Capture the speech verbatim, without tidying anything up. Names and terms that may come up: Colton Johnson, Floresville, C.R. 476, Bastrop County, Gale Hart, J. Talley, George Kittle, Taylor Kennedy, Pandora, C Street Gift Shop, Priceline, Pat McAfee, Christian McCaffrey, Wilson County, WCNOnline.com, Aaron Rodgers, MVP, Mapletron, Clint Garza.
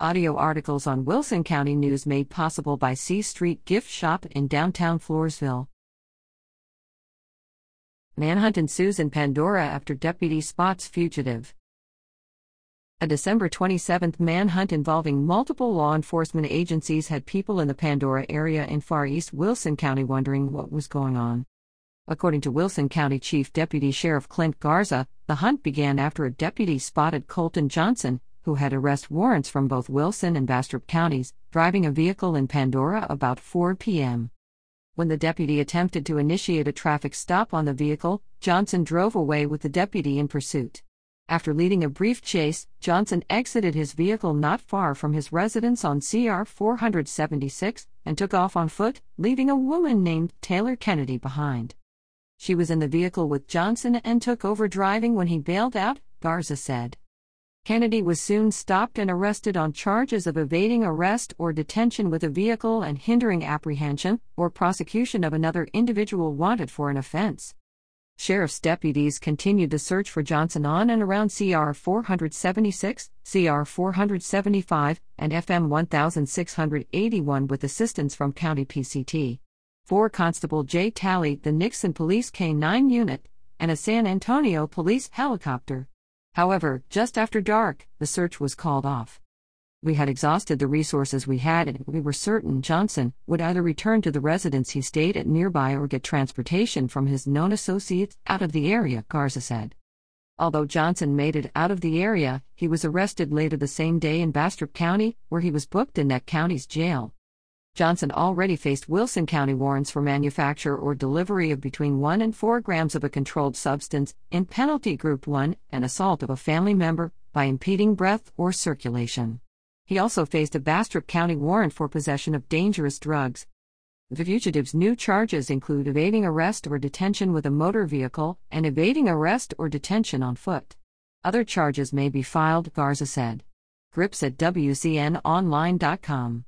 Audio articles on Wilson County News made possible by C Street Gift Shop in downtown Floresville. Manhunt ensues in Pandora after deputy spots fugitive. A December twenty-seventh manhunt involving multiple law enforcement agencies had people in the Pandora area in Far East Wilson County wondering what was going on. According to Wilson County Chief Deputy Sheriff Clint Garza, the hunt began after a deputy spotted Colton Johnson, who had arrest warrants from both Wilson and Bastrop counties, driving a vehicle in Pandora about four p.m. When the deputy attempted to initiate a traffic stop on the vehicle, Johnson drove away with the deputy in pursuit. After leading a brief chase, Johnson exited his vehicle not far from his residence on C R four seventy-six and took off on foot, leaving a woman named Taylor Kennedy behind. She was in the vehicle with Johnson and took over driving when he bailed out, Garza said. Kennedy was soon stopped and arrested on charges of evading arrest or detention with a vehicle and hindering apprehension or prosecution of another individual wanted for an offense. Sheriff's deputies continued the search for Johnson on and around C R four seventy-six, C R four seventy-five, and F M one thousand six hundred eighty-one with assistance from County P C T. Four Constable J. Talley, the Nixon Police K nine unit, and a San Antonio police helicopter. However, just after dark, the search was called off. We had exhausted the resources we had and we were certain Johnson would either return to the residence he stayed at nearby or get transportation from his known associates out of the area, Garza said. Although Johnson made it out of the area, he was arrested later the same day in Bastrop County, where he was booked in that county's jail. Johnson already faced Wilson County warrants for manufacture or delivery of between one and four grams of a controlled substance in penalty group one and assault of a family member by impeding breath or circulation. He also faced a Bastrop County warrant for possession of dangerous drugs. The fugitive's new charges include evading arrest or detention with a motor vehicle and evading arrest or detention on foot. Other charges may be filed, Garza said. Grips at W C N online dot com.